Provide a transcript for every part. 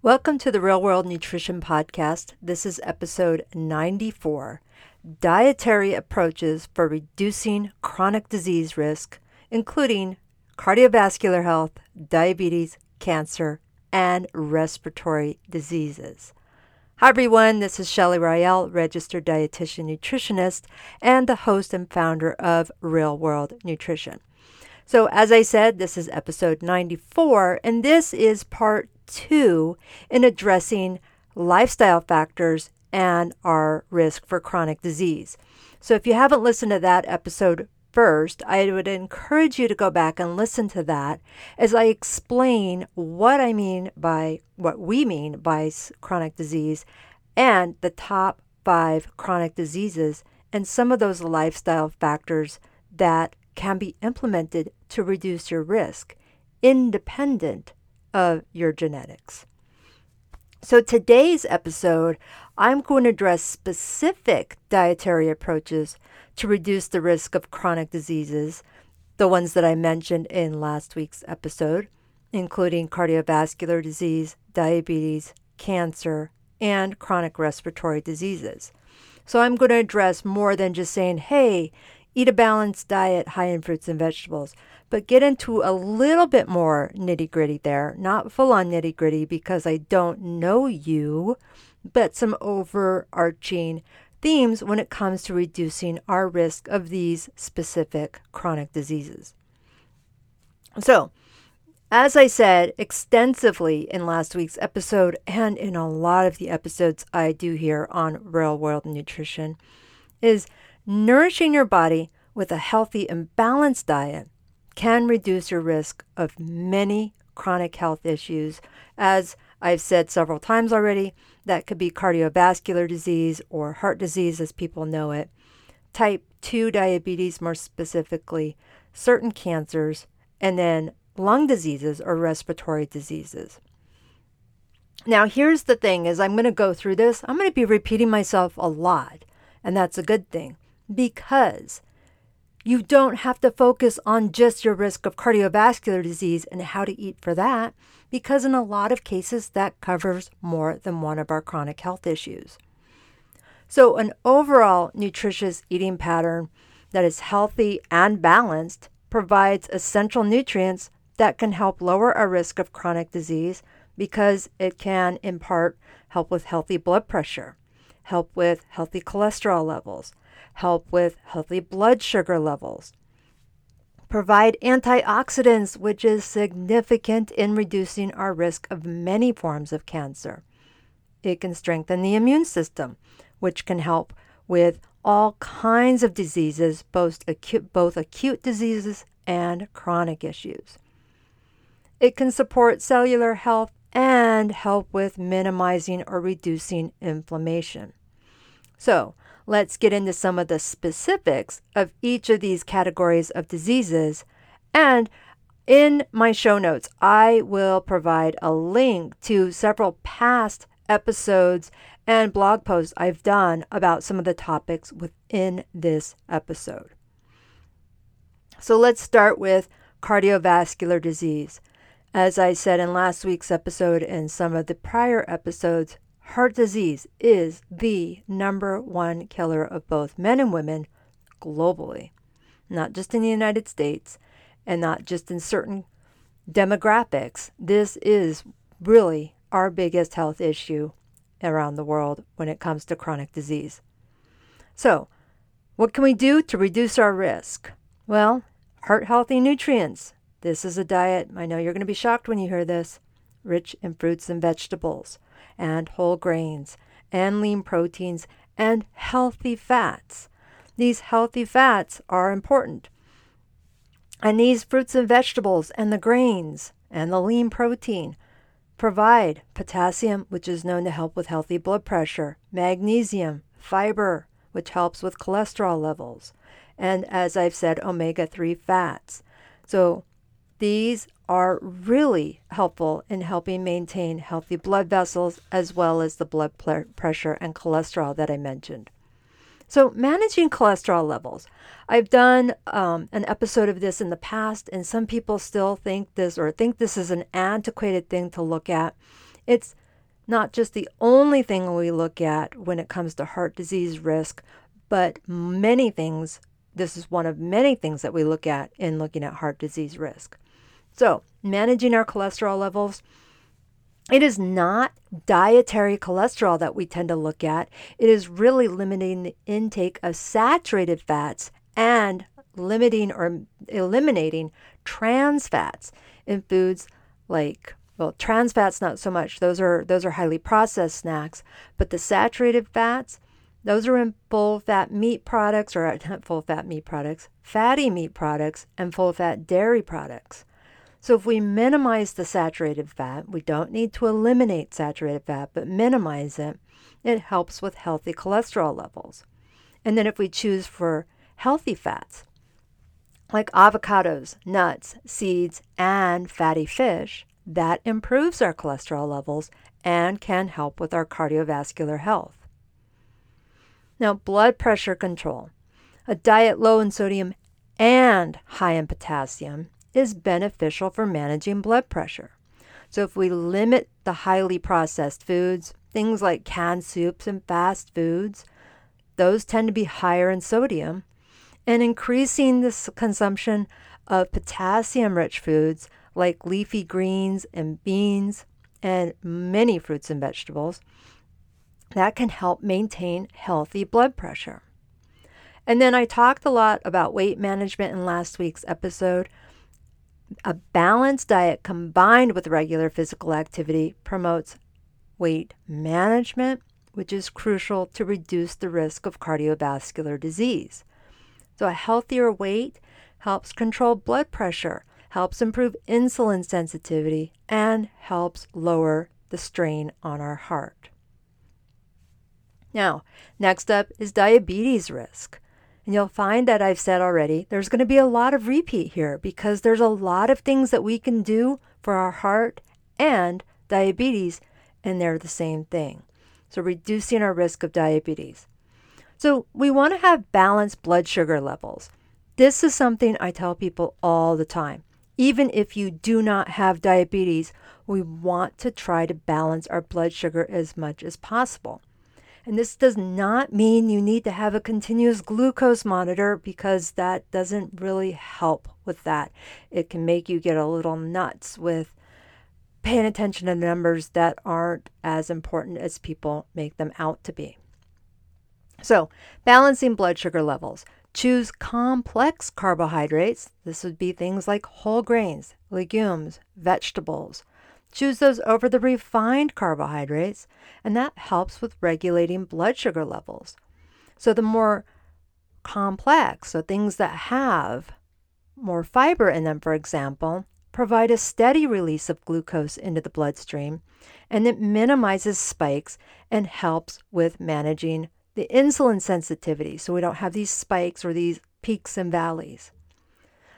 Welcome to the Real World Nutrition Podcast. This is episode 94, Dietary Approaches for Reducing Chronic Disease Risk, including cardiovascular health, diabetes, cancer, and respiratory diseases. Hi everyone, this is Shelley Rael, registered dietitian nutritionist and the host and founder of Real World Nutrition. So as I said, this is episode 94, and this is part 2 in addressing lifestyle factors and our risk for chronic disease. So if you haven't listened to that episode first, I would encourage you to go back and listen to that as I explain what we mean by chronic disease and the top 5 chronic diseases and some of those lifestyle factors that can be implemented to reduce your risk independent of your genetics. So today's episode, I'm going to address specific dietary approaches to reduce the risk of chronic diseases, the ones that I mentioned in last week's episode, including cardiovascular disease, diabetes, cancer, and chronic respiratory diseases. So I'm going to address more than just saying, hey, eat a balanced diet high in fruits and vegetables, but get into a little bit more nitty-gritty there, not full-on nitty-gritty because I don't know you, but some overarching themes when it comes to reducing our risk of these specific chronic diseases. So, as I said extensively in last week's episode and in a lot of the episodes I do here on Real World Nutrition, is nourishing your body with a healthy and balanced diet can reduce your risk of many chronic health issues. As I've said several times already, that could be cardiovascular disease or heart disease as people know it, type 2 diabetes more specifically, certain cancers, and then lung diseases or respiratory diseases. Now, here's the thing is I'm going to go through this. I'm going to be repeating myself a lot, and that's a good thing, because you don't have to focus on just your risk of cardiovascular disease and how to eat for that, because in a lot of cases that covers more than one of our chronic health issues. So an overall nutritious eating pattern that is healthy and balanced provides essential nutrients that can help lower our risk of chronic disease because it can, in part, help with healthy blood pressure, help with healthy cholesterol levels, help with healthy blood sugar levels, provide antioxidants, which is significant in reducing our risk of many forms of cancer. It can strengthen the immune system, which can help with all kinds of diseases, both acute diseases and chronic issues. It can support cellular health and help with minimizing or reducing inflammation. So, let's get into some of the specifics of each of these categories of diseases. And in my show notes, I will provide a link to several past episodes and blog posts I've done about some of the topics within this episode. So let's start with cardiovascular disease. As I said in last week's episode and some of the prior episodes, heart disease is the number one killer of both men and women globally, not just in the United States and not just in certain demographics. This is really our biggest health issue around the world when it comes to chronic disease. So, what can we do to reduce our risk? Well, heart-healthy nutrients. This is a diet, I know you're going to be shocked when you hear this, rich in fruits and vegetables, and whole grains, and lean proteins, and healthy fats. These healthy fats are important. And these fruits and vegetables, and the grains, and the lean protein provide potassium, which is known to help with healthy blood pressure, magnesium, fiber, which helps with cholesterol levels, and as I've said, omega-3 fats. So these are really helpful in helping maintain healthy blood vessels as well as the blood pressure and cholesterol that I mentioned. So managing cholesterol levels. I've done an episode of this in the past, and some people still think this is an antiquated thing to look at. It's not just the only thing we look at when it comes to heart disease risk, but many things. This is one of many things that we look at in looking at heart disease risk. So, managing our cholesterol levels. It is not dietary cholesterol that we tend to look at. It is really limiting the intake of saturated fats and limiting or eliminating trans fats in foods like, well, trans fats not so much. Those are highly processed snacks, but the saturated fats, those are in fatty meat products and full fat dairy products. So if we minimize the saturated fat, we don't need to eliminate saturated fat, but minimize it, it helps with healthy cholesterol levels. And then if we choose for healthy fats, like avocados, nuts, seeds, and fatty fish, that improves our cholesterol levels and can help with our cardiovascular health. Now, blood pressure control. A diet low in sodium and high in potassium is beneficial for managing blood pressure. So if we limit the highly processed foods, things like canned soups and fast foods, those tend to be higher in sodium, and increasing the consumption of potassium-rich foods like leafy greens and beans and many fruits and vegetables, that can help maintain healthy blood pressure. And then I talked a lot about weight management in last week's episode. A balanced diet combined with regular physical activity promotes weight management, which is crucial to reduce the risk of cardiovascular disease. So a healthier weight helps control blood pressure, helps improve insulin sensitivity, and helps lower the strain on our heart. Now, next up is diabetes risk. And you'll find that I've said already, there's going to be a lot of repeat here because there's a lot of things that we can do for our heart and diabetes, and they're the same thing. So reducing our risk of diabetes. So we want to have balanced blood sugar levels. This is something I tell people all the time. Even if you do not have diabetes, we want to try to balance our blood sugar as much as possible. And this does not mean you need to have a continuous glucose monitor because that doesn't really help with that. It can make you get a little nuts with paying attention to numbers that aren't as important as people make them out to be. So, balancing blood sugar levels. Choose complex carbohydrates. This would be things like whole grains, legumes, vegetables. Choose those over the refined carbohydrates, and that helps with regulating blood sugar levels. So the more complex, so things that have more fiber in them, for example, provide a steady release of glucose into the bloodstream, and it minimizes spikes and helps with managing the insulin sensitivity, so we don't have these spikes or these peaks and valleys.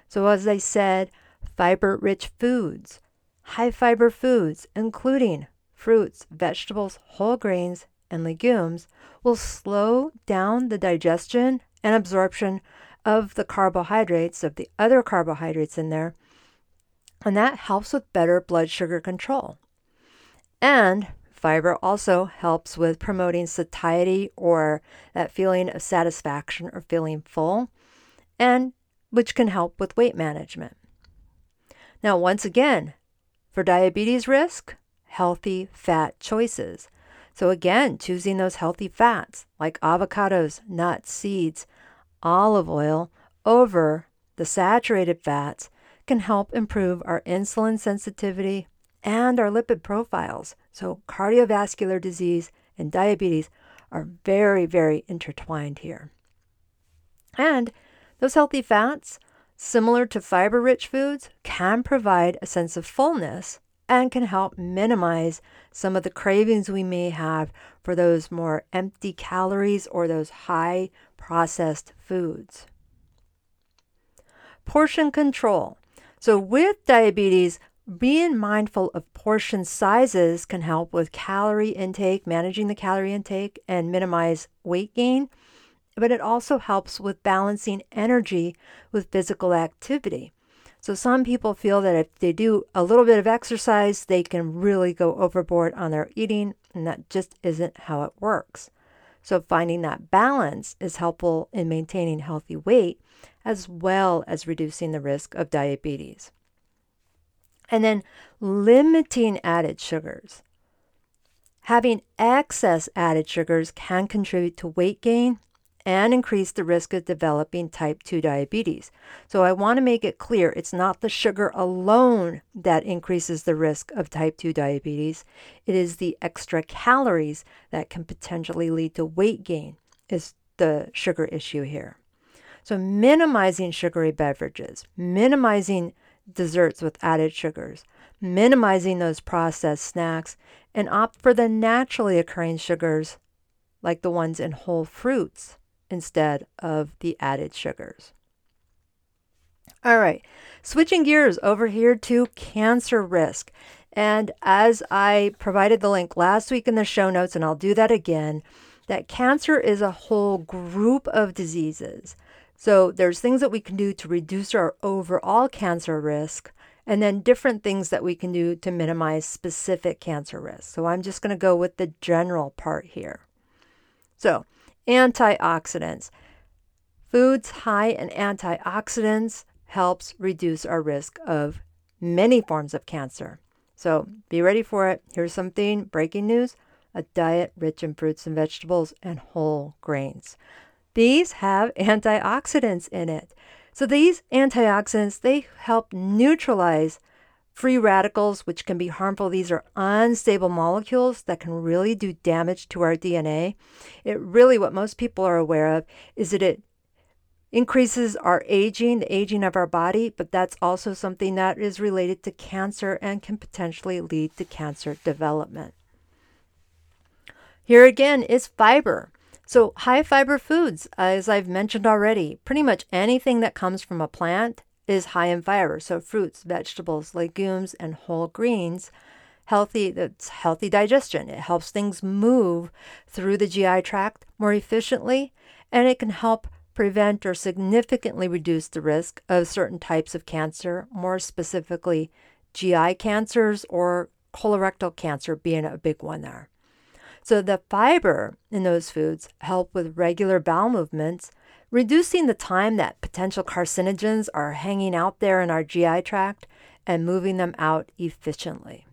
So as I said, fiber-rich foods. High fiber foods, including fruits, vegetables, whole grains, and legumes, will slow down the digestion and absorption of the carbohydrates, of the other carbohydrates in there, and that helps with better blood sugar control. And fiber also helps with promoting satiety or that feeling of satisfaction or feeling full, and which can help with weight management. Now, once again, for diabetes risk, healthy fat choices. So again, choosing those healthy fats like avocados, nuts, seeds, olive oil over the saturated fats can help improve our insulin sensitivity and our lipid profiles. So cardiovascular disease and diabetes are very, very intertwined here. And those healthy fats, similar to fiber-rich foods, can provide a sense of fullness and can help minimize some of the cravings we may have for those more empty calories or those high processed foods. Portion control. So with diabetes, being mindful of portion sizes can help with calorie intake, managing the calorie intake, and minimize weight gain. But it also helps with balancing energy with physical activity. So some people feel that if they do a little bit of exercise, they can really go overboard on their eating, and that just isn't how it works. So finding that balance is helpful in maintaining healthy weight as well as reducing the risk of diabetes. And then limiting added sugars. Having excess added sugars can contribute to weight gain and increase the risk of developing type 2 diabetes. So I want to make it clear, it's not the sugar alone that increases the risk of type 2 diabetes. It is the extra calories that can potentially lead to weight gain is the sugar issue here. So minimizing sugary beverages, minimizing desserts with added sugars, minimizing those processed snacks, and opt for the naturally occurring sugars like the ones in whole fruits, instead of the added sugars. All right, switching gears over here to cancer risk. And as I provided the link last week in the show notes, and I'll do that again, that cancer is a whole group of diseases. So there's things that we can do to reduce our overall cancer risk, and then different things that we can do to minimize specific cancer risk. So I'm just going to go with the general part here. So antioxidants. Foods high in antioxidants helps reduce our risk of many forms of cancer. So be ready for it. Here's something, breaking news, a diet rich in fruits and vegetables and whole grains. These have antioxidants in it. So these antioxidants, they help neutralize free radicals, which can be harmful. These are unstable molecules that can really do damage to our DNA. It really, what most people are aware of is that it increases our aging, the aging of our body, but that's also something that is related to cancer and can potentially lead to cancer development. Here again is fiber. So high fiber foods, as I've mentioned already, pretty much anything that comes from a plant is high in fiber. So fruits, vegetables, legumes, and whole greens, healthy digestion. It helps things move through the GI tract more efficiently, and it can help prevent or significantly reduce the risk of certain types of cancer, more specifically GI cancers or colorectal cancer being a big one there. So the fiber in those foods help with regular bowel movements, reducing the time that potential carcinogens are hanging out there in our GI tract and moving them out efficiently.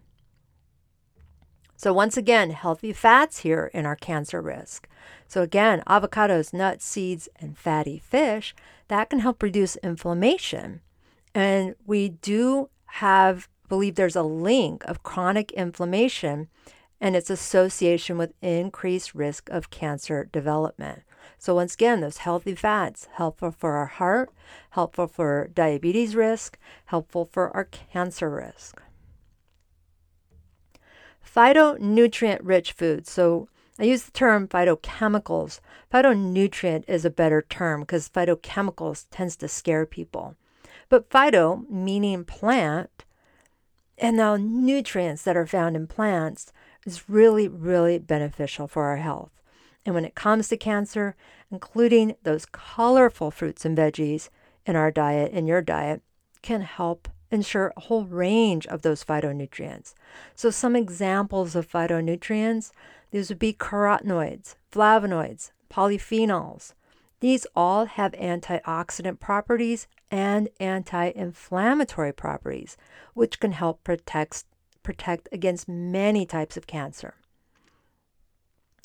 So once again, healthy fats here in our cancer risk. So again, avocados, nuts, seeds, and fatty fish, that can help reduce inflammation. And we do believe there's a link of chronic inflammation and its association with increased risk of cancer development. So once again, those healthy fats, helpful for our heart, helpful for diabetes risk, helpful for our cancer risk. Phytonutrient-rich foods. So I use the term phytochemicals. Phytonutrient is a better term because phytochemicals tends to scare people. But phyto, meaning plant, and the nutrients that are found in plants is really, really beneficial for our health. And when it comes to cancer, including those colorful fruits and veggies in our diet, in your diet, can help ensure a whole range of those phytonutrients. So some examples of phytonutrients, these would be carotenoids, flavonoids, polyphenols. These all have antioxidant properties and anti-inflammatory properties, which can help protect against many types of cancer.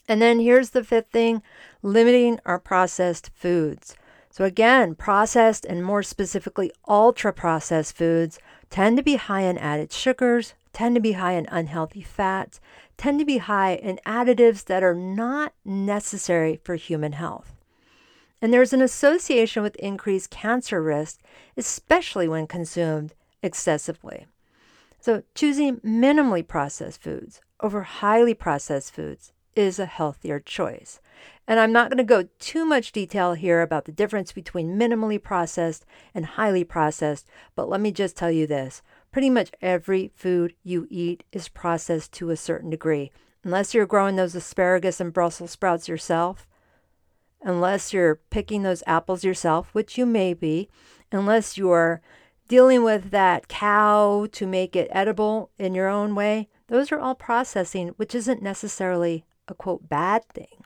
And then here's the fifth thing, limiting our processed foods. So again, processed and more specifically ultra-processed foods tend to be high in added sugars, tend to be high in unhealthy fats, tend to be high in additives that are not necessary for human health. And there's an association with increased cancer risk, especially when consumed excessively. So choosing minimally processed foods over highly processed foods is a healthier choice. And I'm not going to go too much detail here about the difference between minimally processed and highly processed, but let me just tell you this. Pretty much every food you eat is processed to a certain degree. Unless you're growing those asparagus and Brussels sprouts yourself, unless you're picking those apples yourself, which you may be, unless you're dealing with that cow to make it edible in your own way, those are all processing, which isn't necessarily a quote bad thing,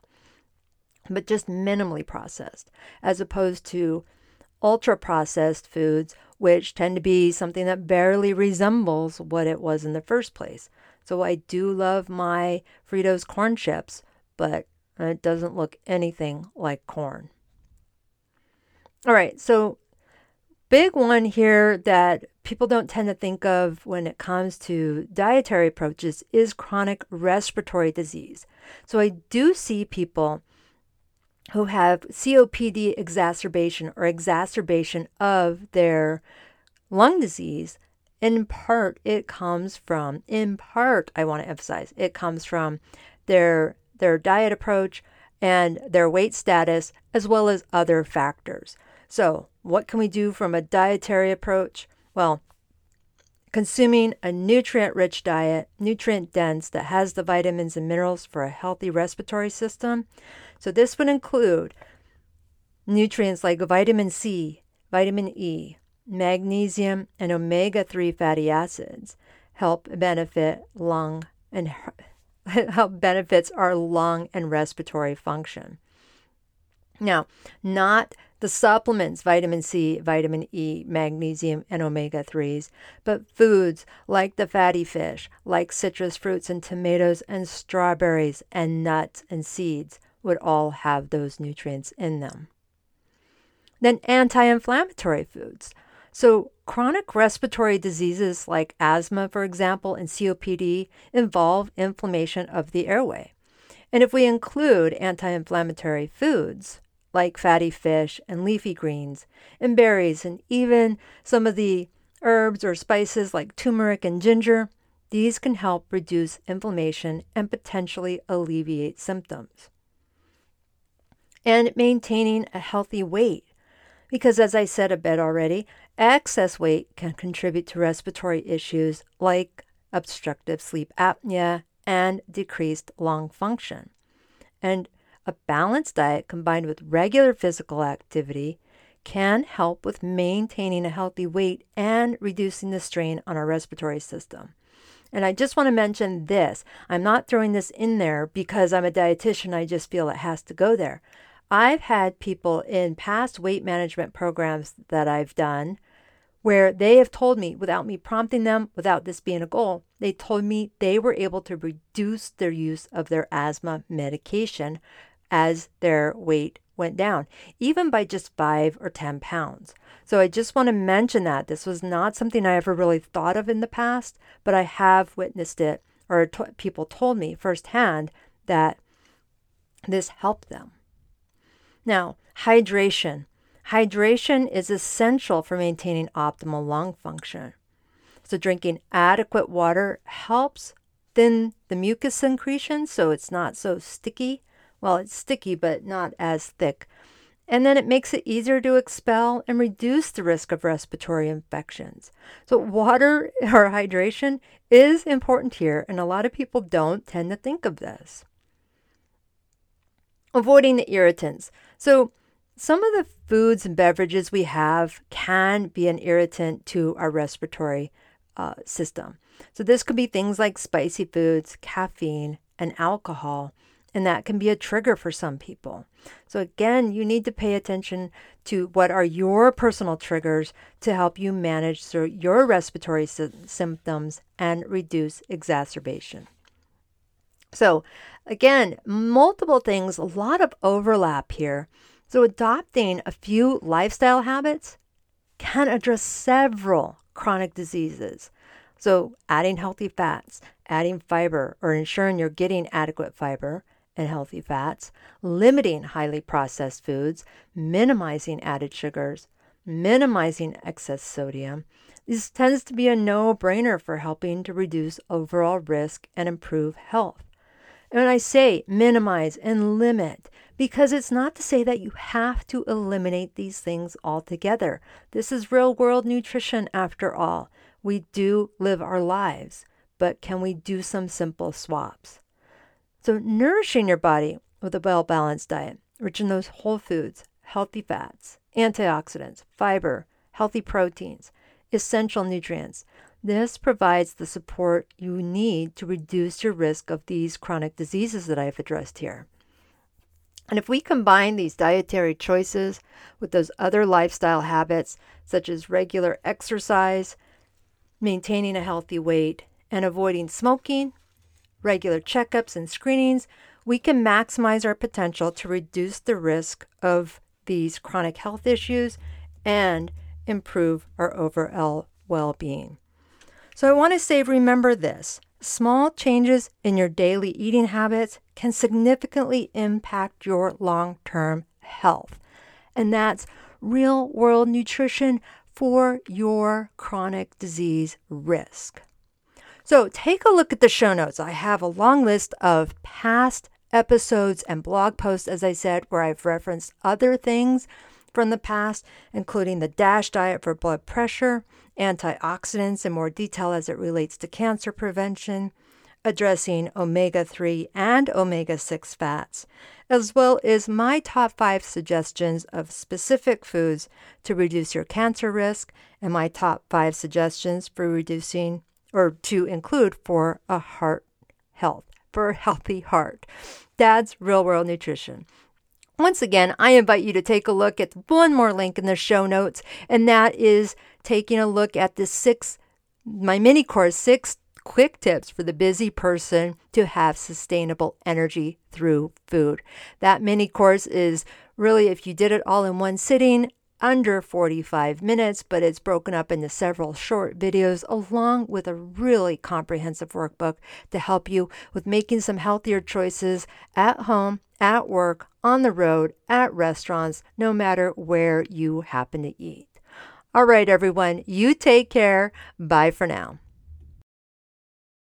but just minimally processed, as opposed to ultra processed foods, which tend to be something that barely resembles what it was in the first place. So I do love my Fritos corn chips, but it doesn't look anything like corn. All right, so big one here that people don't tend to think of when it comes to dietary approaches is chronic respiratory disease. So I do see people who have COPD exacerbation or exacerbation of their lung disease. In part, I want to emphasize, it comes from their diet approach and their weight status, as well as other factors. So what can we do from a dietary approach? Well, consuming a nutrient-rich diet, nutrient-dense, that has the vitamins and minerals for a healthy respiratory system. So this would include nutrients like vitamin C, vitamin E, magnesium, and omega-3 fatty acids help benefits our lung and respiratory function. Now, not the supplements, vitamin C, vitamin E, magnesium, and omega-3s, but foods like the fatty fish, like citrus fruits and tomatoes and strawberries and nuts and seeds would all have those nutrients in them. Then anti-inflammatory foods. So chronic respiratory diseases like asthma, for example, and COPD involve inflammation of the airway. And if we include anti-inflammatory foods, like fatty fish and leafy greens and berries and even some of the herbs or spices like turmeric and ginger, these can help reduce inflammation and potentially alleviate symptoms. And maintaining a healthy weight, because as I said a bit already, excess weight can contribute to respiratory issues like obstructive sleep apnea and decreased lung function. And a balanced diet combined with regular physical activity can help with maintaining a healthy weight and reducing the strain on our respiratory system. And I just want to mention this. I'm not throwing this in there because I'm a dietitian. I just feel it has to go there. I've had people in past weight management programs that I've done where they have told me, without me prompting them, without this being a goal, they told me they were able to reduce their use of their asthma medication as their weight went down, even by just 5 or 10 pounds. So I just want to mention that this was not something I ever really thought of in the past, but I have witnessed it, or people told me firsthand that this helped them. Now, hydration. Hydration is essential for maintaining optimal lung function. So drinking adequate water helps thin the mucus secretion so it's not so sticky. Well, it's sticky, but not as thick. And then it makes it easier to expel and reduce the risk of respiratory infections. So water or hydration is important here, and a lot of people don't tend to think of this. Avoiding the irritants. So some of the foods and beverages we have can be an irritant to our respiratory system. So this could be things like spicy foods, caffeine, and alcohol. And that can be a trigger for some people. So again, you need to pay attention to what are your personal triggers to help you manage your respiratory symptoms and reduce exacerbation. So again, multiple things, a lot of overlap here. So adopting a few lifestyle habits can address several chronic diseases. So adding healthy fats, adding fiber, or ensuring you're getting adequate fiber and healthy fats, limiting highly processed foods, minimizing added sugars, minimizing excess sodium. This tends to be a no-brainer for helping to reduce overall risk and improve health. And when I say minimize and limit, because it's not to say that you have to eliminate these things altogether. This is real world nutrition after all. We do live our lives, but can we do some simple swaps? So nourishing your body with a well-balanced diet, rich in those whole foods, healthy fats, antioxidants, fiber, healthy proteins, essential nutrients. This provides the support you need to reduce your risk of these chronic diseases that I've addressed here. And if we combine these dietary choices with those other lifestyle habits, such as regular exercise, maintaining a healthy weight, and avoiding smoking, regular checkups and screenings, we can maximize our potential to reduce the risk of these chronic health issues and improve our overall well-being. So I want to say, remember this, small changes in your daily eating habits can significantly impact your long-term health. And that's real-world nutrition for your chronic disease risk. So take a look at the show notes. I have a long list of past episodes and blog posts, as I said, where I've referenced other things from the past, including the DASH diet for blood pressure, antioxidants in more detail as it relates to cancer prevention, addressing omega-3 and omega-6 fats, as well as my top 5 suggestions of specific foods to reduce your cancer risk and my top 5 suggestions for reducing or to include for a heart health, for a healthy heart. Dad's Real World Nutrition. Once again, I invite you to take a look at one more link in the show notes, and that is taking a look at the my mini course, 6 quick tips for the busy person to have sustainable energy through food. That mini course is really, if you did it all in one sitting, under 45 minutes, but it's broken up into several short videos along with a really comprehensive workbook to help you with making some healthier choices at home, at work, on the road, at restaurants, no matter where you happen to eat. All right, everyone, you take care. Bye for now.